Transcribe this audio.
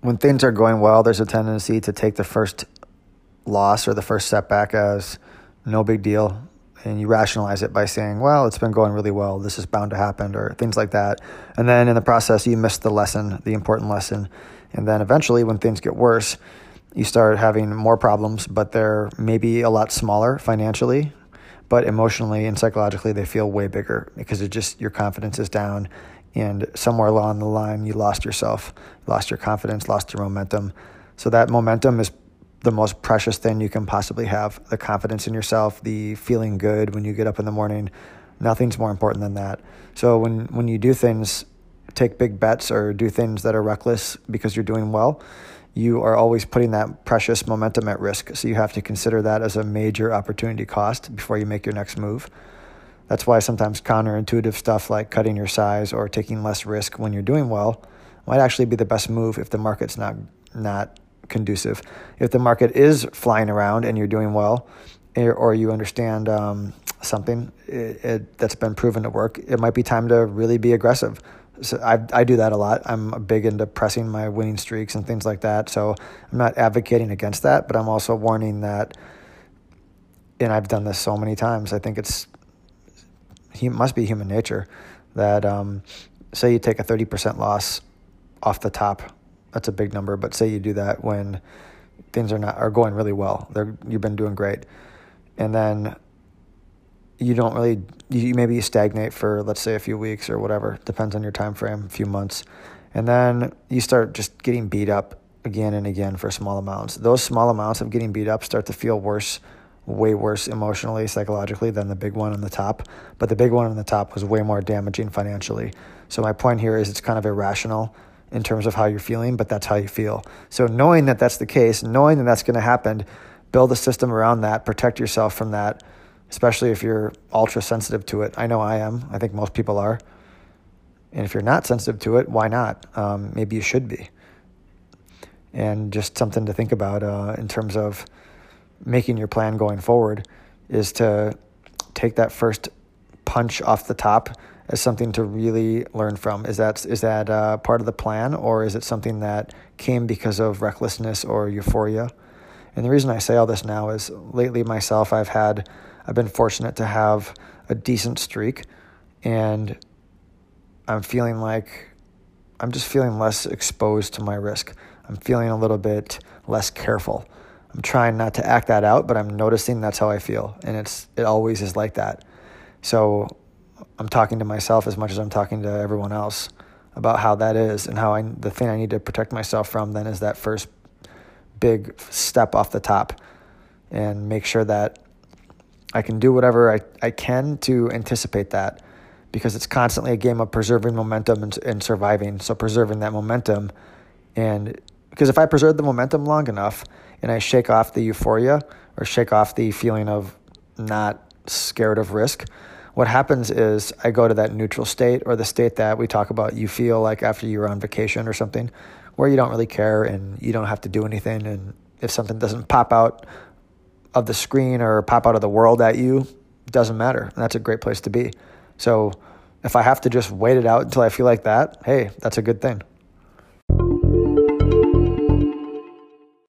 when things are going well, there's a tendency to take the first loss or the first setback as no big deal. And you rationalize it by saying, well, it's been going really well, this is bound to happen, or things like that. And then in the process, you miss the lesson, the important lesson. And then eventually when things get worse, you start having more problems, but they're maybe a lot smaller financially, but emotionally and psychologically, they feel way bigger because it just, your confidence is down. And somewhere along the line, you lost yourself, lost your confidence, lost your momentum. So that momentum is the most precious thing you can possibly have. The confidence in yourself, the feeling good when you get up in the morning, nothing's more important than that. So when you do things, take big bets or do things that are reckless because you're doing well, you are always putting that precious momentum at risk. So you have to consider that as a major opportunity cost before you make your next move. That's why sometimes counterintuitive stuff like cutting your size or taking less risk when you're doing well might actually be the best move if the market's not conducive. If the market is flying around and you're doing well, or you understand something that's been proven to work, it might be time to really be aggressive. So I do that a lot. I'm big into pressing my winning streaks and things like that. So I'm not advocating against that, but I'm also warning that, and I've done this so many times, I think it must be human nature, that say you take a 30% loss off the top. That's a big number, but say you do that when things are going really well. You've been doing great. And then you don't really, you stagnate for, let's say, a few weeks or whatever. Depends on your time frame, a few months. And then you start just getting beat up again and again for small amounts. Those small amounts of getting beat up start to feel worse, way worse emotionally, psychologically than the big one on the top. But the big one on the top was way more damaging financially. So my point here is it's kind of irrational in terms of how you're feeling, but that's how you feel. So knowing that that's the case, knowing that that's going to happen, build a system around that, protect yourself from that, especially if you're ultra sensitive to it. I know I am. I think most people are. And if you're not sensitive to it, why not? Maybe you should be. And just something to think about in terms of making your plan going forward is to take that first punch off the top as something to really learn from. Is that part of the plan, or is it something that came because of recklessness or euphoria? And the reason I say all this now is lately myself, I've been fortunate to have a decent streak, and I'm feeling like I'm just feeling less exposed to my risk. I'm feeling a little bit less careful. I'm trying not to act that out, but I'm noticing that's how I feel, and it always is like that. So I'm talking to myself as much as I'm talking to everyone else about how that is, and how the thing I need to protect myself from then is that first big step off the top, and make sure that I can do whatever I can to anticipate that, because it's constantly a game of preserving momentum and surviving. So preserving that momentum, and because if I preserve the momentum long enough and I shake off the euphoria or shake off the feeling of not scared of risk, what happens is I go to that neutral state, or the state that we talk about you feel like after you're on vacation or something, where you don't really care and you don't have to do anything. And if something doesn't pop out of the screen or pop out of the world at you, it doesn't matter. And that's a great place to be. So if I have to just wait it out until I feel like that, hey, that's a good thing.